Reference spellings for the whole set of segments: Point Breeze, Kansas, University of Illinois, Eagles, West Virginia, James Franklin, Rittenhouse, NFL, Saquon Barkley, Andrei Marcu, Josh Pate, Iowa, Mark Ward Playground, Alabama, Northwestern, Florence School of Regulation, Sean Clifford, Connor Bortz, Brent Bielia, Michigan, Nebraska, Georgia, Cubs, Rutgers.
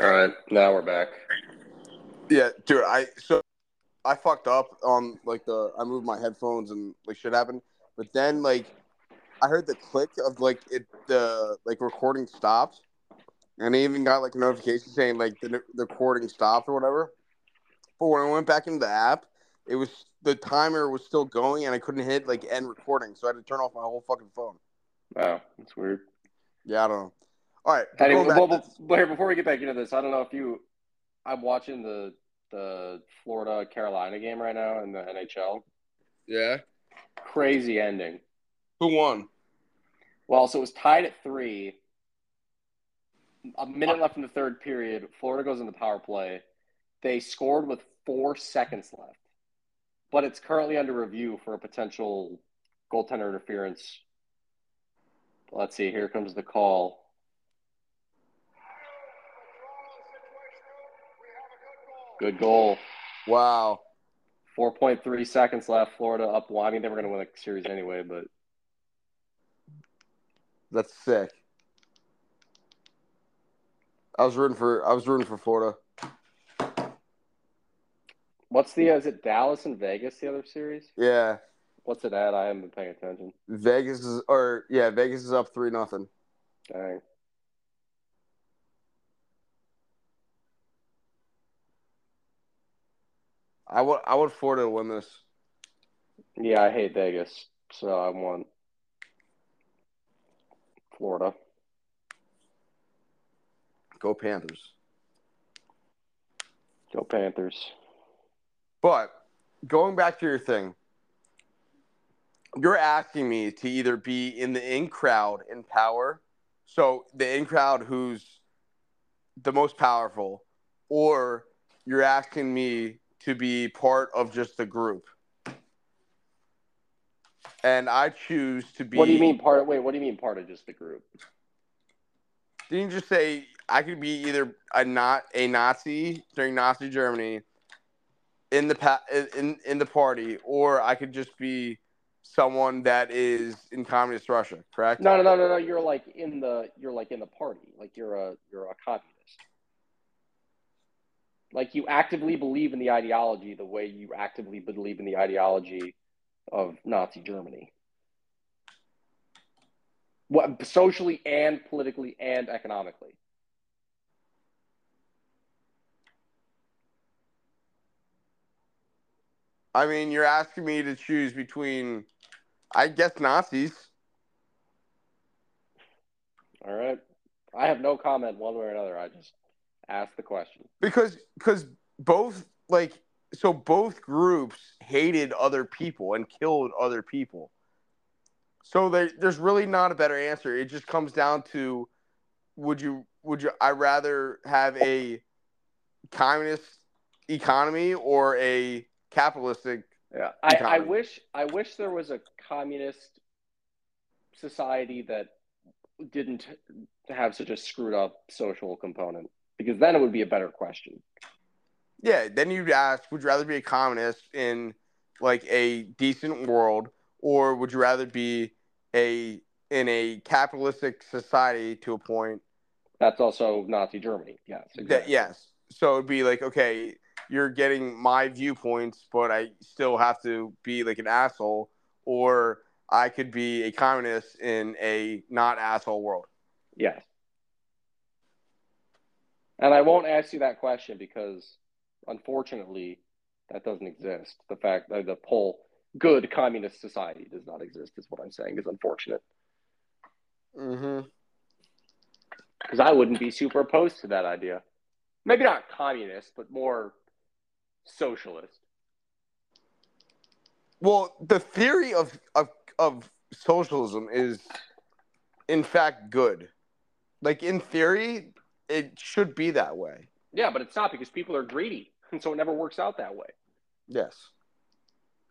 All right, now we're back. Yeah, dude, I fucked up on I moved my headphones and shit happened, but then I heard the click of recording stopped, and I even got a notification saying the recording stopped or whatever. But when I went back into the app, it was the timer was still going, and I couldn't hit end recording, so I had to turn off my whole fucking phone. Wow, that's weird. Yeah, I don't know. All right. Anyway, before we get back into this, I don't know if you – I'm watching the Florida-Carolina game right now in the NHL. Yeah. Crazy ending. Who won? Well, so it was tied at 3. A minute left in the third period. Florida goes into power play. They scored with 4 seconds left. But it's currently under review for a potential goaltender interference. Let's see. Here comes the call. Good goal. Wow. 4.3 seconds left. Florida up one. I mean, they were going to win the series anyway, but. That's sick. I was rooting for Florida. Is it Dallas and Vegas, the other series? Yeah. What's it at? I haven't been paying attention. Vegas is up 3-0. Dang. I want Florida to win this. Yeah, I hate Vegas, so I want Florida. Go Panthers. Go Panthers. But going back to your thing, you're asking me to either be in the in-crowd in power, so the in-crowd who's the most powerful, or you're asking me to be part of just the group. And I choose to be... what do you mean part of just the group? Didn't you just say I could be either a Nazi during Nazi Germany in the party, or I could just be someone that is in communist Russia, correct? No. You're in the party. You're a communist. You actively believe in the ideology the way you actively believe in the ideology of Nazi Germany. What, socially and politically and economically. I mean, you're asking me to choose between, I guess, Nazis. All right. I have no comment one way or another. I just... ask the question because both both groups hated other people and killed other people, so there's really not a better answer. It just comes down to would you I rather have a communist economy or a capitalistic economy. I wish there was a communist society that didn't have such a screwed up social component. Because then it would be a better question. Yeah, then you'd ask, would you rather be a communist in, a decent world, or would you rather be in a capitalistic society to a point? That's also Nazi Germany, yes. Exactly. Yes. So it'd be okay, you're getting my viewpoints, but I still have to be an asshole, or I could be a communist in a not-asshole world. Yes. And I won't ask you that question because, unfortunately, that doesn't exist. The fact that the good communist society does not exist is what I'm saying is unfortunate. Mm-hmm. Because I wouldn't be super opposed to that idea. Maybe not communist, but more socialist. Well, the theory of socialism is, in fact, good. In theory... it should be that way. Yeah, but it's not because people are greedy, and so it never works out that way. Yes.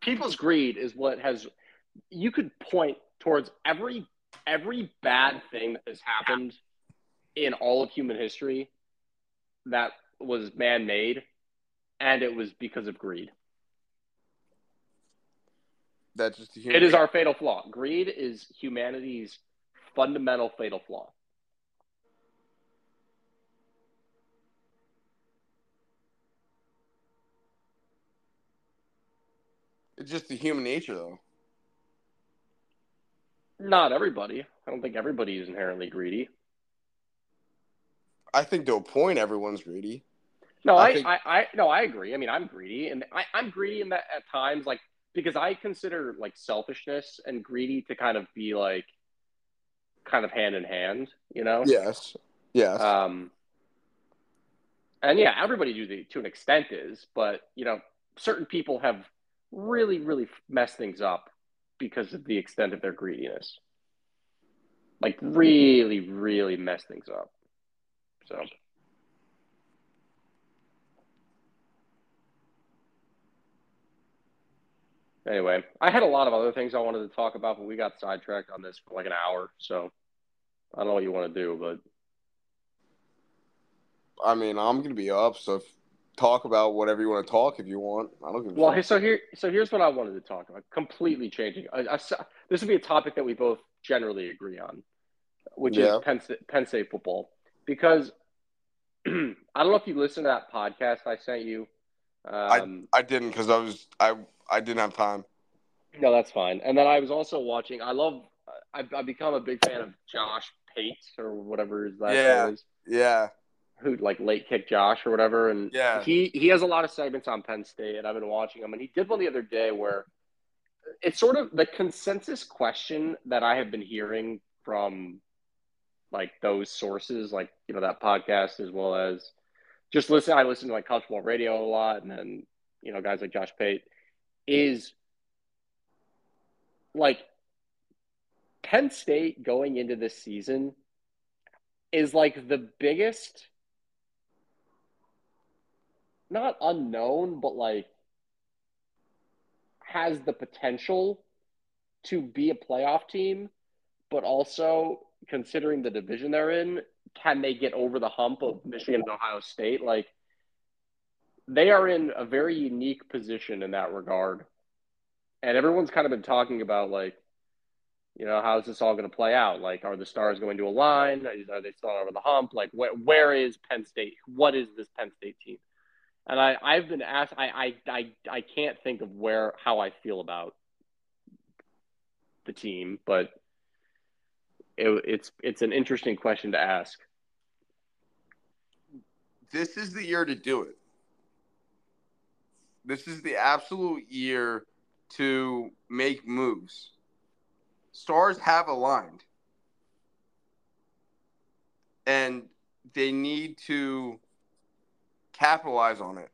People's greed is what has – you could point towards every bad thing that has happened in all of human history that was man-made, and it was because of greed. That's just – it is our fatal flaw. Greed is humanity's fundamental fatal flaw. It's just the human nature, though. Not everybody. I don't think everybody is inherently greedy. I think to a point, everyone's greedy. No, I agree. I mean, I'm greedy, and I'm greedy in that at times, like, because I consider like selfishness and greedy to kind of be like, kind of hand in hand, you know? Yes. Yes. And yeah, everybody to an extent is, but you know, certain people have really, really messed things up because of the extent of their greediness. Like really, really messed things up. So. Anyway, I had a lot of other things I wanted to talk about, but we got sidetracked on this for like an hour. So I don't know what you want to do, but I mean, I'm going to be up. So talk about whatever you want to talk if you want. I don't give a fuck. So here's what I wanted to talk about. Completely changing. This would be a topic that we both generally agree on, which is Penn State football. Because I don't know if you listened to that podcast I sent you. I didn't because I didn't have time. No, that's fine. And then I was also watching. I've become a big fan of Josh Pate or whatever his last name is. Yeah. Who like late kick Josh or whatever, and he has a lot of segments on Penn State, and I've been watching him. And he did one the other day where it's sort of the consensus question that I have been hearing from like those sources, like you know that podcast as well as just listen. I listen to like college football radio a lot, and then you know guys like Josh Pate. Is like Penn State going into this season is like the biggest, not unknown, but like has the potential to be a playoff team, but also considering the division they're in, can they get over the hump of Michigan and Ohio State? Like, they are in a very unique position in that regard. And everyone's kind of been talking about, like, you know, how's this all going to play out? Like, are the stars going to align? Are they still over the hump? Like, where is Penn State? What is this Penn State team? And I've been asked, I can't think of how I feel about the team, but it's an interesting question to ask. This is the year to do it. This is the absolute year to make moves. Stars have aligned. And they need to capitalize on it.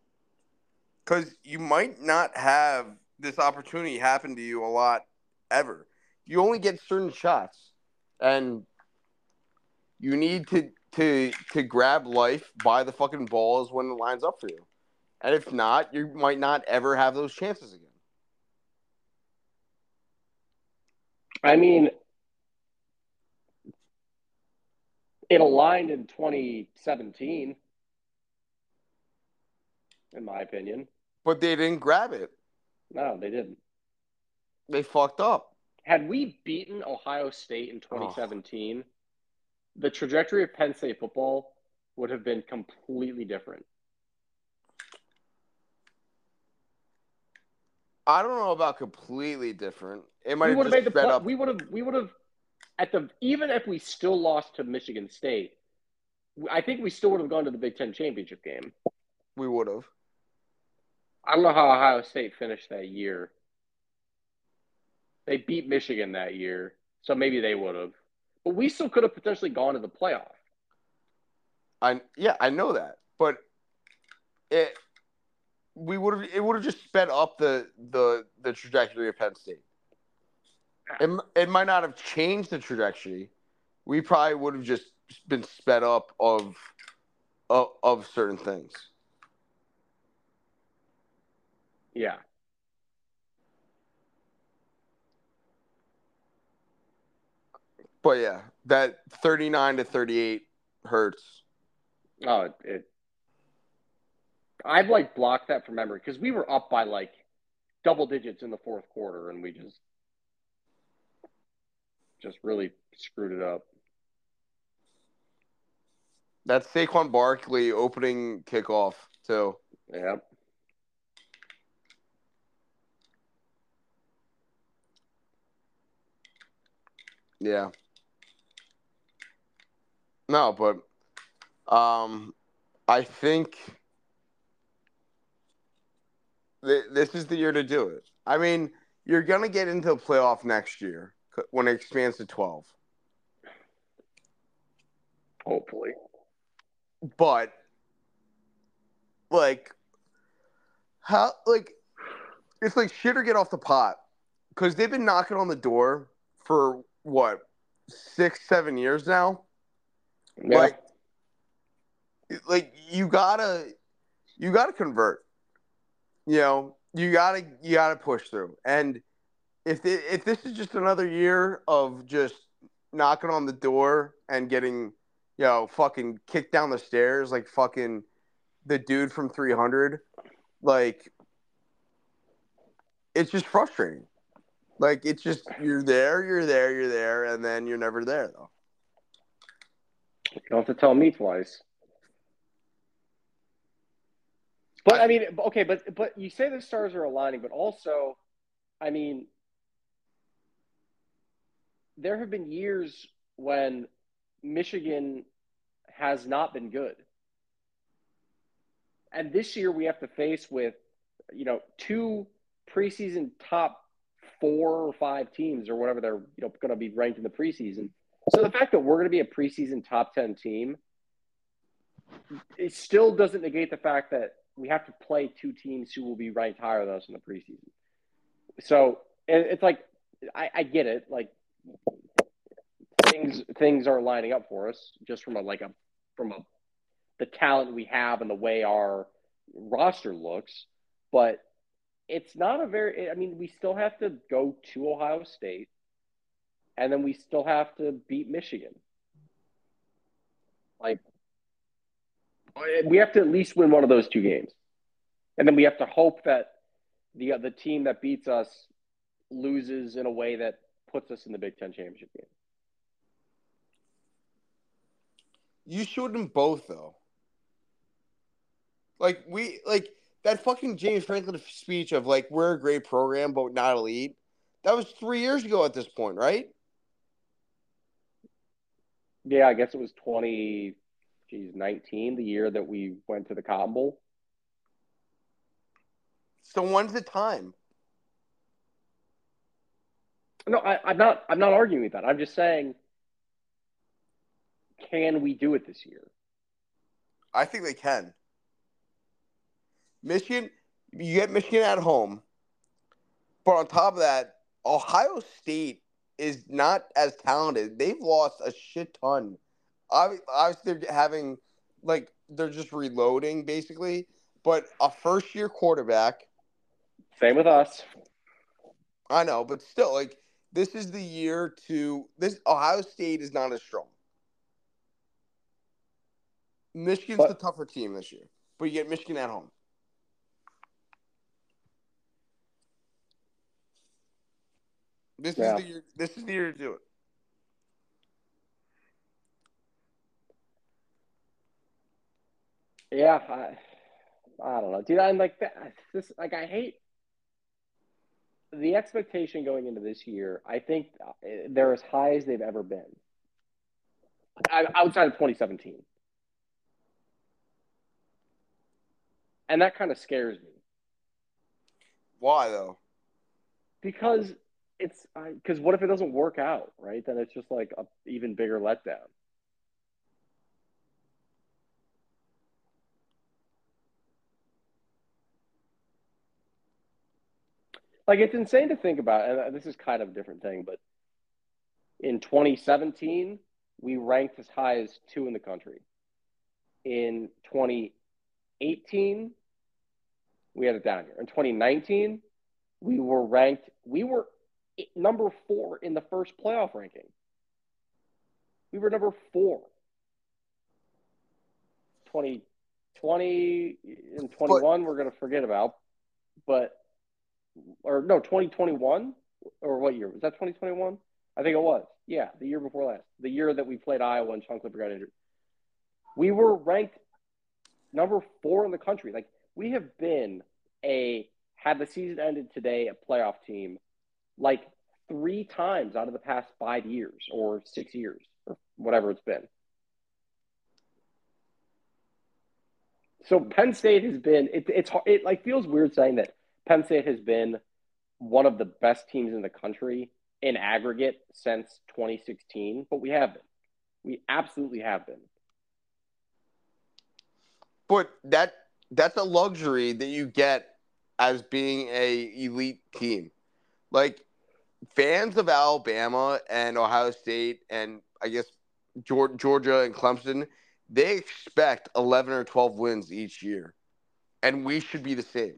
Because you might not have this opportunity happen to you a lot ever. You only get certain shots. And you need to grab life by the fucking balls when it lines up for you. And if not, you might not ever have those chances again. I mean, it aligned in 2017, in my opinion. But they didn't grab it. No, they didn't. They fucked up. Had we beaten Ohio State in 2017, the trajectory of Penn State football would have been completely different. I don't know about completely different. It might have just sped up. We would have even if we still lost to Michigan State, I think we still would have gone to the Big Ten championship game. We would have. I don't know how Ohio State finished that year. They beat Michigan that year, so maybe they would have. But we still could have potentially gone to the playoff. I know that, but it. We would have. It would have just sped up the trajectory of Penn State. It might not have changed the trajectory. We probably would have just been sped up of certain things. Yeah. But yeah, that 39 to 38 hurts. Oh, it. I've, like, blocked that from memory because we were up by, like, double digits in the fourth quarter, and we just really screwed it up. That's Saquon Barkley opening kickoff, too. Yep. Yeah. No, but I think this is the year to do it. I mean, you're going to get into the playoff next year when it expands to 12. Hopefully. But, like, how, like, it's like shit or get off the pot. Because they've been knocking on the door for, what, 6-7 years now? Yeah. Like you gotta convert. You know, you gotta push through. And if this is just another year of just knocking on the door and getting, you know, fucking kicked down the stairs like fucking the dude from 300, like, it's just frustrating. Like, it's just you're there, and then you're never there though. You don't have to tell me twice. But I mean, okay, but you say the stars are aligning, but also, I mean, there have been years when Michigan has not been good. And this year we have to face with, you know, two preseason top 4 or 5 teams or whatever they're, you know, going to be ranked in the preseason. So the fact that we're going to be a preseason top 10 team, it still doesn't negate the fact that we have to play two teams who will be ranked higher than us in the preseason. So it's like, I get it. Like, things are lining up for us just from the talent we have and the way our roster looks, but it's not a very, I mean, we still have to go to Ohio State. And then we still have to beat Michigan. Like, we have to at least win one of those two games. And then we have to hope that the team that beats us loses in a way that puts us in the Big Ten championship game. You showed them both, though. Like, that fucking James Franklin speech of, like, we're a great program, but not elite. That was 3 years ago at this point, right? Yeah, I guess it was 2019, the year that we went to the Cotton Bowl. So when's the time? No, I'm not arguing with that. I'm just saying, can we do it this year? I think they can. Michigan, you get Michigan at home, but on top of that, Ohio State is not as talented. They've lost a shit ton. Obviously, they're having, like, they're just reloading, basically. But a first-year quarterback. Same with us. I know, but still, like, this is the year to – this Ohio State is not as strong. Michigan's the tougher team this year. But you get Michigan at home. This is the year. This is the year to do it. Yeah, I don't know, dude. I'm like that. This, like, I hate the expectation going into this year. I think they're as high as they've ever been. Outside of 2017, and that kind of scares me. Why though? Because. It's because what if it doesn't work out, right? Then it's just like an even bigger letdown. Like, it's insane to think about, and this is kind of a different thing, but in 2017, we ranked as high as 2 in the country. In 2018, we had it down here. In 2019, we were ranked, number 4 in the first playoff ranking. We were number 4. 2020 and 21 we're going to forget about. But – or no, 2021? Or what year? Was that 2021? I think it was. Yeah, the year before last. The year that we played Iowa and Sean Clifford got injured. We were ranked number 4 in the country. Like, we have been had the season ended today, a playoff team, like three times out of the past 5 years or 6 years or whatever it's been. So Penn State has been, it like feels weird saying that Penn State has been one of the best teams in the country in aggregate since 2016, but we have been. We absolutely have been. But that's a luxury that you get as being an elite team. Like, fans of Alabama and Ohio State and, I guess, Georgia and Clemson, they expect 11 or 12 wins each year. And we should be the same.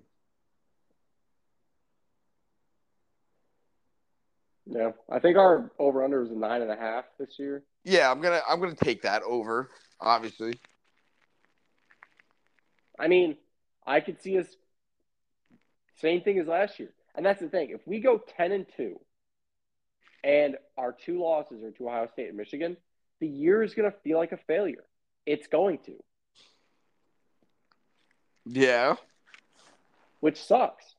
Yeah, I think our over/under is 9.5 this year. Yeah, I'm gonna take that over, obviously. I mean, I could see us same thing as last year, and that's the thing. If we go 10-2, and our two losses are to Ohio State and Michigan, the year is gonna feel like a failure. It's going to. Yeah. Which sucks.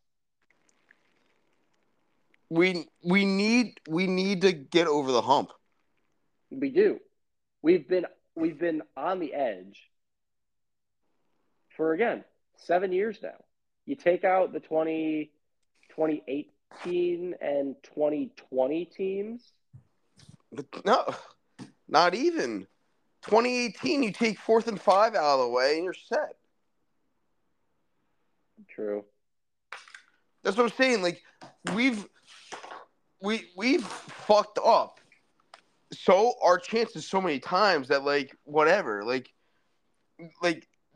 We need to get over the hump. We do. We've been on the edge for, again, 7 years now. You take out the 2018 and 2020 teams. But no, not even. 2018, you take 4th and 5 out of the way and you're set. True. That's what I'm saying. Like, we've fucked up. So our chances so many times that, like, whatever, like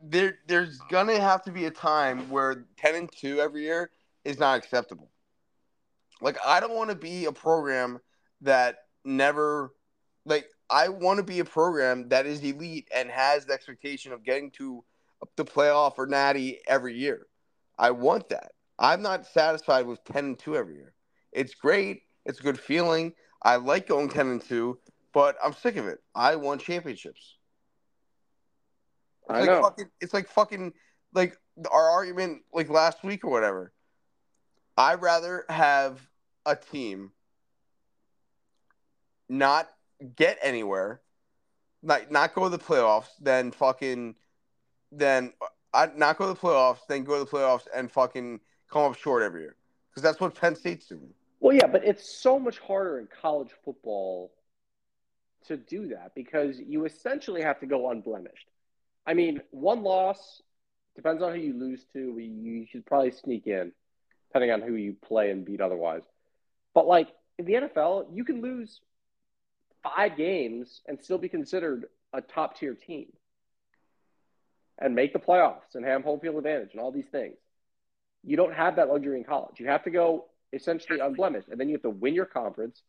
there's gonna have to be a time where 10-2 every year is not acceptable. Like, I don't want to be a program that never, like, I want to be a program that is elite and has the expectation of getting to the playoff or natty every year. I want that. I'm not satisfied with 10-2 every year. It's great. It's a good feeling. I like going 10-2, but I'm sick of it. I won championships. I know. It's like our argument like last week or whatever. I'd rather have a team not get anywhere, not go to the playoffs, then go to the playoffs and fucking come up short every year. Because that's what Penn State's doing. Well, yeah, but it's so much harder in college football to do that because you essentially have to go unblemished. I mean, one loss, depends on who you lose to. You should probably sneak in, depending on who you play and beat otherwise. But, like, in the NFL, you can lose 5 games and still be considered a top-tier team and make the playoffs and have home field advantage and all these things. You don't have that luxury in college. You have to go essentially unblemished, and then you have to win your conference,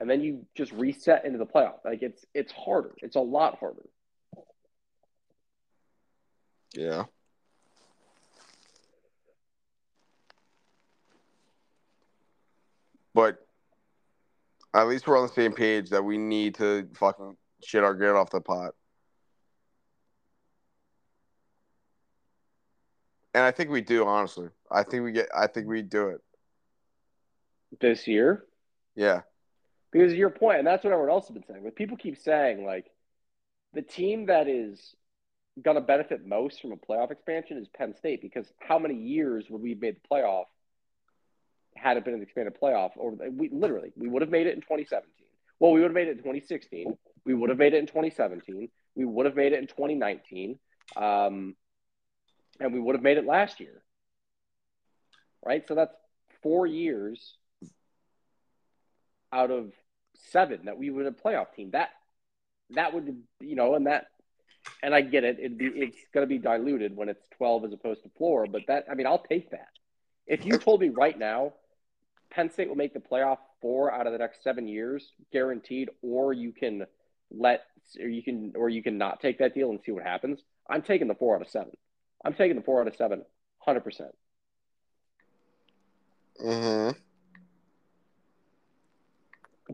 and then you just reset into the playoff. Like, it's harder. It's a lot harder. Yeah. But at least we're on the same page that we need to fucking shit our grit off the pot. And I think we do, honestly. I think we do it this year. Yeah, because your point, and that's what everyone else has been saying. But people keep saying, like, the team that is going to benefit most from a playoff expansion is Penn State, because how many years would we have made the playoff had it been an expanded playoff? We would have made it in 2017. Well, we would have made it in 2016. We would have made it in 2017. We would have made it in 2019. And we would have made it last year, right? So that's 4 years out of 7 that we would have a playoff team. That would, you know, and I get it. It's going to be diluted when it's 12 as opposed to 4. But that, I mean, I'll take that. If you told me right now, Penn State will make the playoff 4 out of the next 7 years, guaranteed, or you can not take that deal and see what happens. I'm taking the 4 out of 7. 100%. Mm-hmm.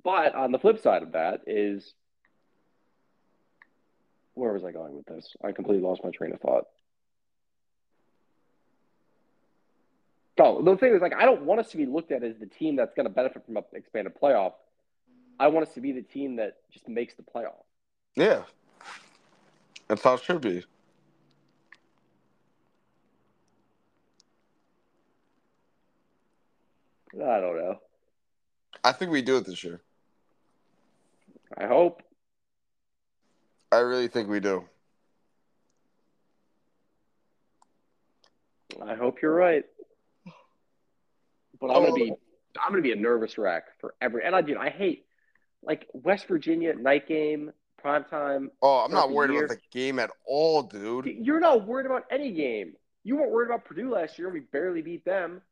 But on the flip side of that is, where was I going with this? I completely lost my train of thought. Oh, the thing is, like, I don't want us to be looked at as the team that's going to benefit from an expanded playoff. I want us to be the team that just makes the playoff. Yeah. That's how it should be. I don't know. I think we do it this year. I hope. I really think we do. I hope you're right. But I'm gonna be a nervous wreck for every. And I hate, like, West Virginia night game, primetime. Oh, I'm not worried about the game at all, dude. You're not worried about any game. You weren't worried about Purdue last year. We barely beat them.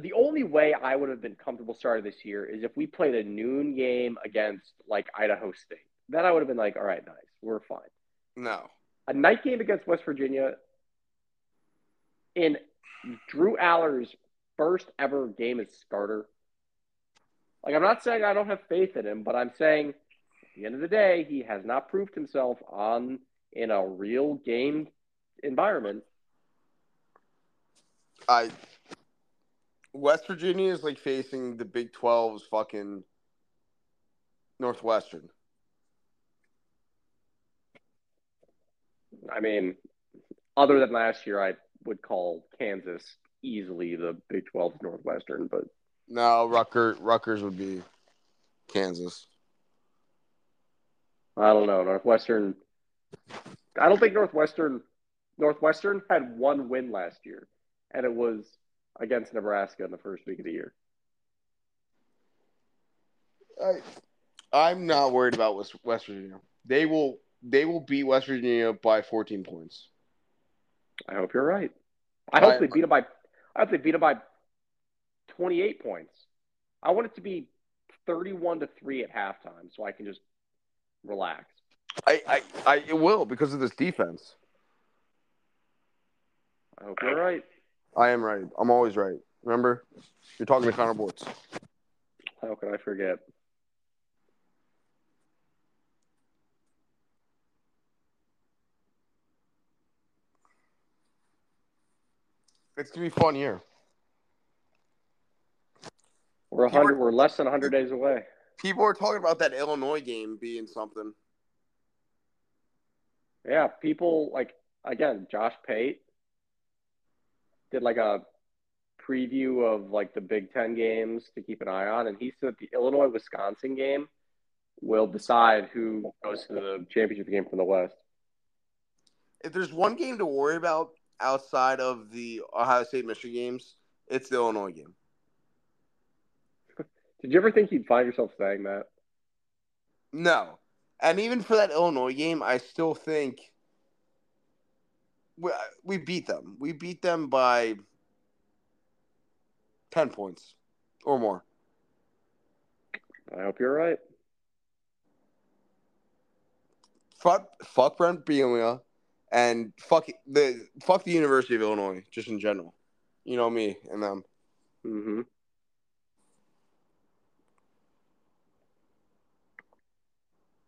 The only way I would have been comfortable starting this year is if we played a noon game against, like, Idaho State. Then I would have been like, all right, nice, we're fine. No. A night game against West Virginia in Drew Aller's first ever game as starter. Like, I'm not saying I don't have faith in him, but I'm saying at the end of the day, he has not proved himself in a real game environment. West Virginia is like facing the Big 12's fucking Northwestern. I mean, other than last year, I would call Kansas easily the Big 12's Northwestern, but no, Rutgers would be Kansas. I don't know. Northwestern. I don't think Northwestern had one win last year, and it was against Nebraska in the first week of the year. I'm not worried about West Virginia. They will beat West Virginia by 14 points. I hope you're right. I hope they beat them by 28 points. I want it to be 31-3 at halftime, so I can just relax. It will because of this defense. I hope you're right. I am right. I'm always right. Remember, you're talking to Connor Bortz. How could I forget? It's gonna be a fun year. We're less than 100 days away. People are talking about that Illinois game being something. Yeah, people, like, again, Josh Pate did like a preview of like the Big Ten games to keep an eye on, and he said the Illinois-Wisconsin game will decide who goes to the championship game from the West. If there's one game to worry about outside of the Ohio State-Michigan games, it's the Illinois game. Did you ever think you'd find yourself saying that? No. And even for that Illinois game, I still think we beat them. We beat them by 10 points or more. I hope you're right. Fuck Brent Bielia and fuck the University of Illinois just in general. You know me and them. Mm-hmm.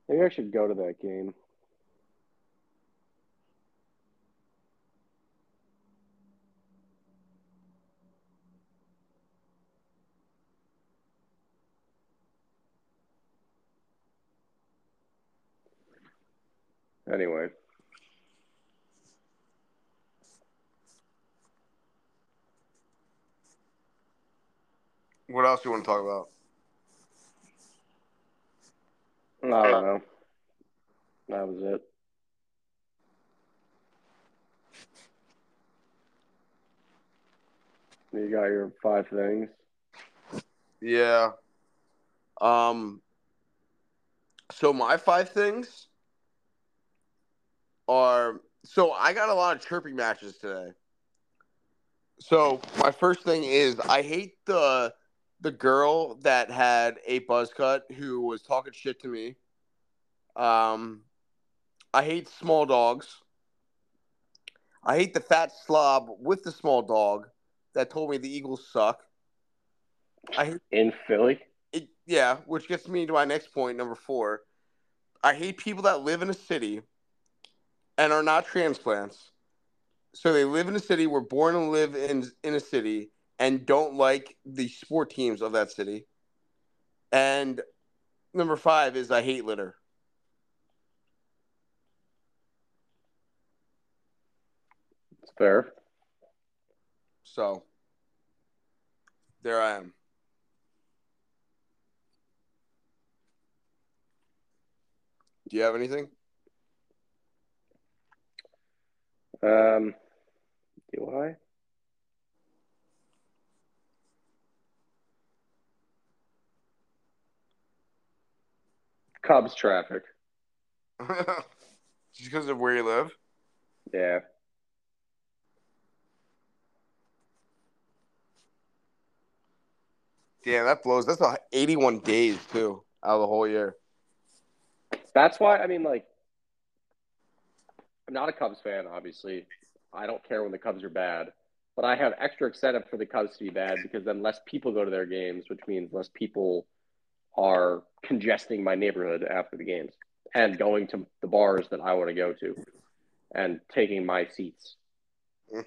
Maybe I should go to that game. Anyway. What else do you want to talk about? I don't know. That was it. You got your 5 things. Yeah. So my 5 things are – so I got a lot of chirping matches today. So my first thing is I hate the girl that had a buzz cut who was talking shit to me. I hate small dogs. I hate the fat slob with the small dog that told me the Eagles suck. In Philly? Yeah, which gets me to my next point, number 4. I hate people that live in a city and are not transplants So they live in a city, were born and live in a city, and don't like the sport teams of that city. And number 5 is I hate litter. It's fair. So, there I am. Do you have anything? Do I? Cubs traffic. Just because of where you live? Yeah. Damn, that blows. That's 81 days, too, out of the whole year. That's why, I mean, like, I'm not a Cubs fan, obviously. I don't care when the Cubs are bad. But I have extra incentive for the Cubs to be bad because then less people go to their games, which means less people are congesting my neighborhood after the games and going to the bars that I want to go to and taking my seats. Mm.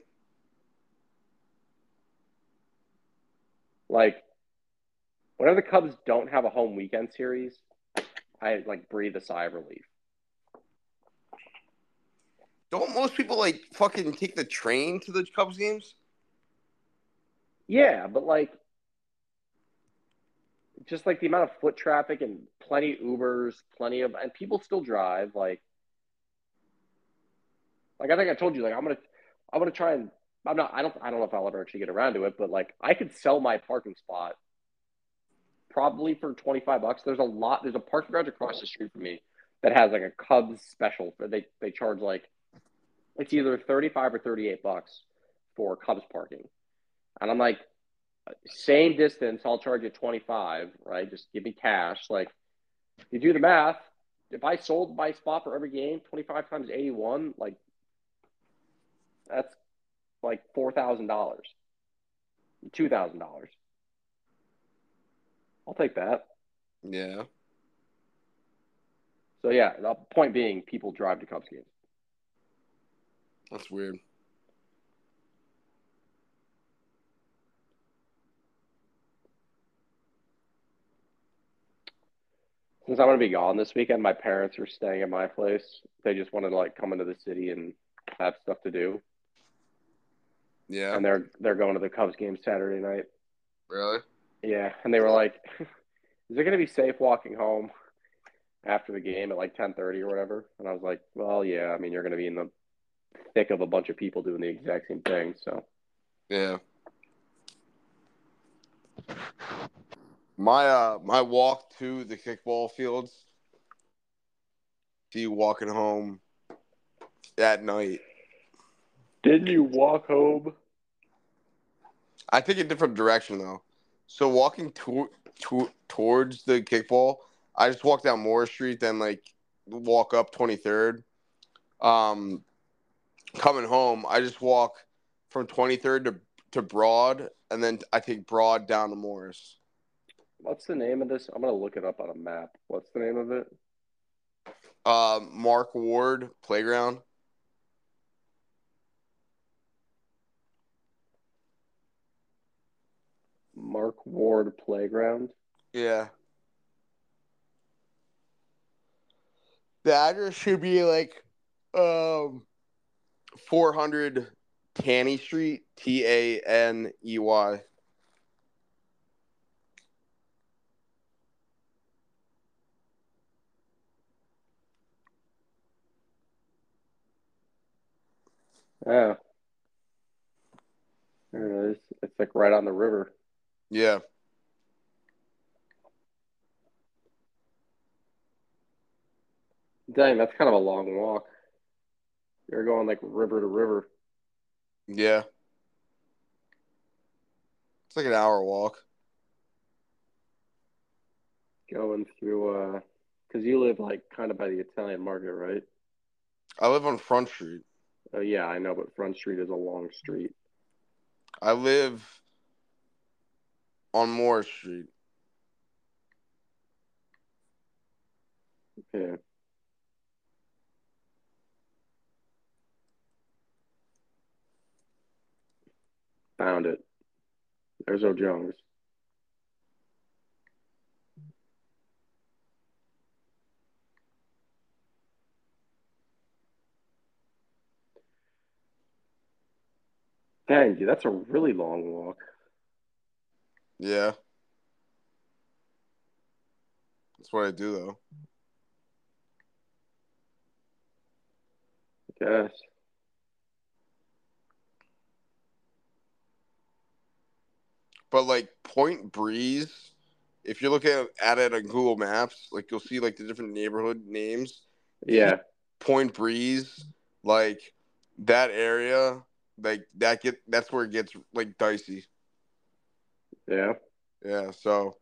Like, whenever the Cubs don't have a home weekend series, I, like, breathe a sigh of relief. Don't most people, like, fucking take the train to the Cubs games? Yeah, but, like, just, like, the amount of foot traffic and plenty of Ubers, plenty of – and people still drive, like – like, I think I told you, like, I'm going to try and – I don't know if I'll ever actually get around to it, but, like, I could sell my parking spot probably for $25. There's a parking garage across the street from me that has, like, a Cubs special. They charge, like – it's either $35 or $38 for Cubs parking. And I'm like – same distance, I'll charge you $25, right? Just give me cash. Like, you do the math. If I sold my spot for every game, 25 times 81, like, that's like $4,000, $2,000. I'll take that. Yeah. So, yeah, the point being, people drive to Cubs games. That's weird. Since I'm going to be gone this weekend, my parents are staying at my place. They just wanted to, like, come into the city and have stuff to do. Yeah. And they're going to the Cubs game Saturday night. Really? Yeah. And they were like, is it going to be safe walking home after the game at, like, 10:30 or whatever? And I was like, well, yeah. I mean, you're going to be in the thick of a bunch of people doing the exact same thing, so. Yeah. My walk to the kickball fields, see you walking home that night. Didn't you walk home? I take a different direction, though. So walking towards the kickball, I just walk down Moore Street, then, like, walk up 23rd. Coming home, I just walk from 23rd to Broad, and then I take Broad down to Morris. What's the name of this? I'm going to look it up on a map. What's the name of it? Mark Ward Playground. Mark Ward Playground? Yeah. The address should be, like, 400 Taney Street, Taney. Oh. There it is. It's like right on the river. Yeah. Dang, that's kind of a long walk. You're going like river to river. Yeah. It's like an hour walk. Going through, because you live like kind of by the Italian Market, right? I live on Front Street. Yeah, I know, but Front Street is a long street. I live on Moore Street. Yeah. pound it. There's no Jones. Dang, dude, that's a really long walk. Yeah. That's what I do, though. Yes. But, like, Point Breeze, if you're looking at it on Google Maps, like, you'll see, like, the different neighborhood names. Yeah. Point Breeze, like, that area, like, that's where it gets, like, dicey. Yeah. Yeah, so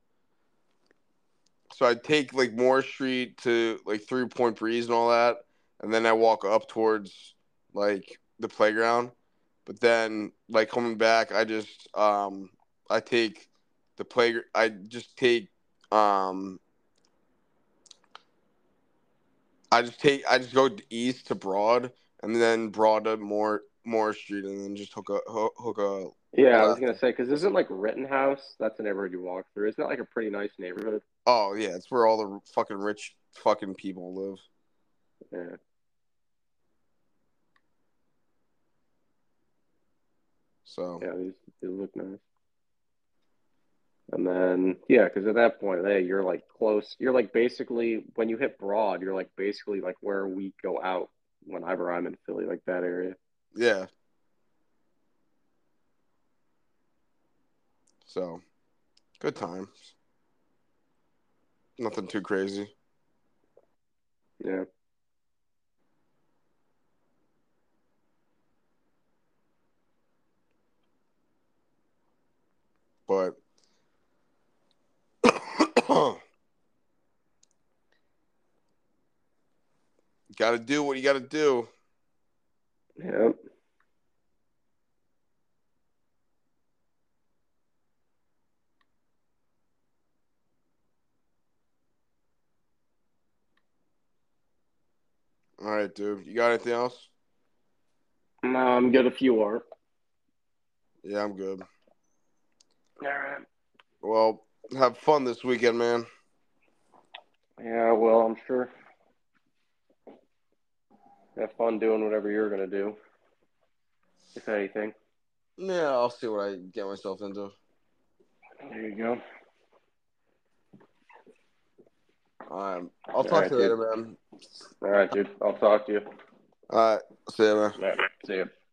I take, like, Moore Street to, like, through Point Breeze and all that, and then I walk up towards, like, the playground. But then, like, coming back, I just, I take the playground. I just take, I just go east to Broad, and then Broad to Moore Street, and then just hook a. Yeah, I was gonna say, because isn't like Rittenhouse? That's the neighborhood you walk through. Isn't that like a pretty nice neighborhood? Oh yeah, it's where all the fucking rich fucking people live. Yeah. So yeah, these look nice. And then, yeah, because at that point, hey, you're, like, close. You're, like, basically, when you hit Broad, you're, like, basically, like, where we go out whenever I'm in Philly, like, that area. Yeah. So, good times. Nothing too crazy. Yeah. But... gotta do what you gotta do. Yep. All right, dude. You got anything else? No, I'm good if you are. Yeah, I'm good. All right. Well... have fun this weekend, man. Yeah, well, I'm sure. Have fun doing whatever you're going to do. If anything. Yeah, I'll see what I get myself into. There you go. I'll talk to you later, man. All right, dude. I'll talk to you. All right. See you, man. All right. See you.